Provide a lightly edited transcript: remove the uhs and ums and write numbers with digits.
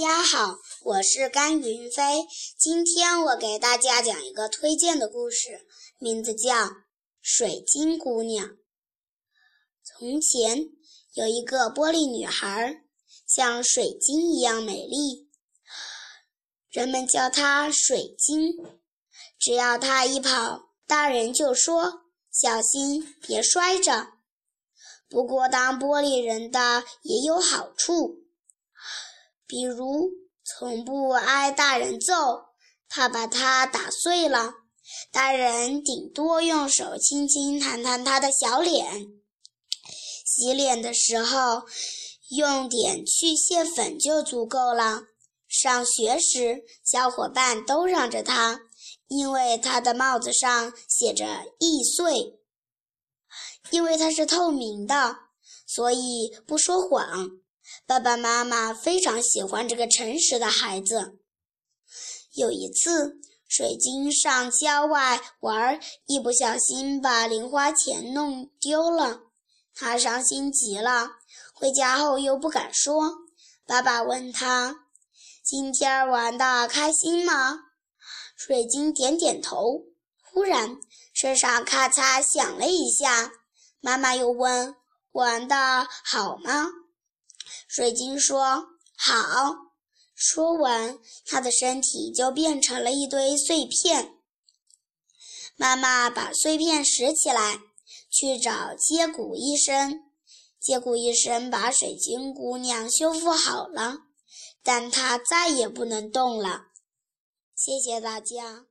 大家好，我是甘云飞，今天我给大家讲一个推荐的故事，名字叫《水晶姑娘》。从前有一个玻璃女孩，像水晶一样美丽，人们叫她水晶。只要她一跑，大人就说：“小心，别摔着。”不过当玻璃人的也有好处。比如从不挨大人揍，怕把它打碎了，大人顶多用手轻轻弹弹他的小脸，洗脸的时候用点去屑粉就足够了。上学时，小伙伴都嚷着他，因为他的帽子上写着易碎。因为他是透明的，所以不说谎。爸爸妈妈非常喜欢这个诚实的孩子。有一次，水晶上郊外玩，一不小心把零花钱弄丢了，她伤心极了。回家后又不敢说。爸爸问她：“今天玩得开心吗？”水晶点点头。忽然，身上咔嚓响了一下。妈妈又问：“玩得好吗？”水晶说：“好。”说完，她的身体就变成了一堆碎片。妈妈把碎片拾起来，去找接骨医生。接骨医生把水晶姑娘修复好了，但她再也不能动了。谢谢大家。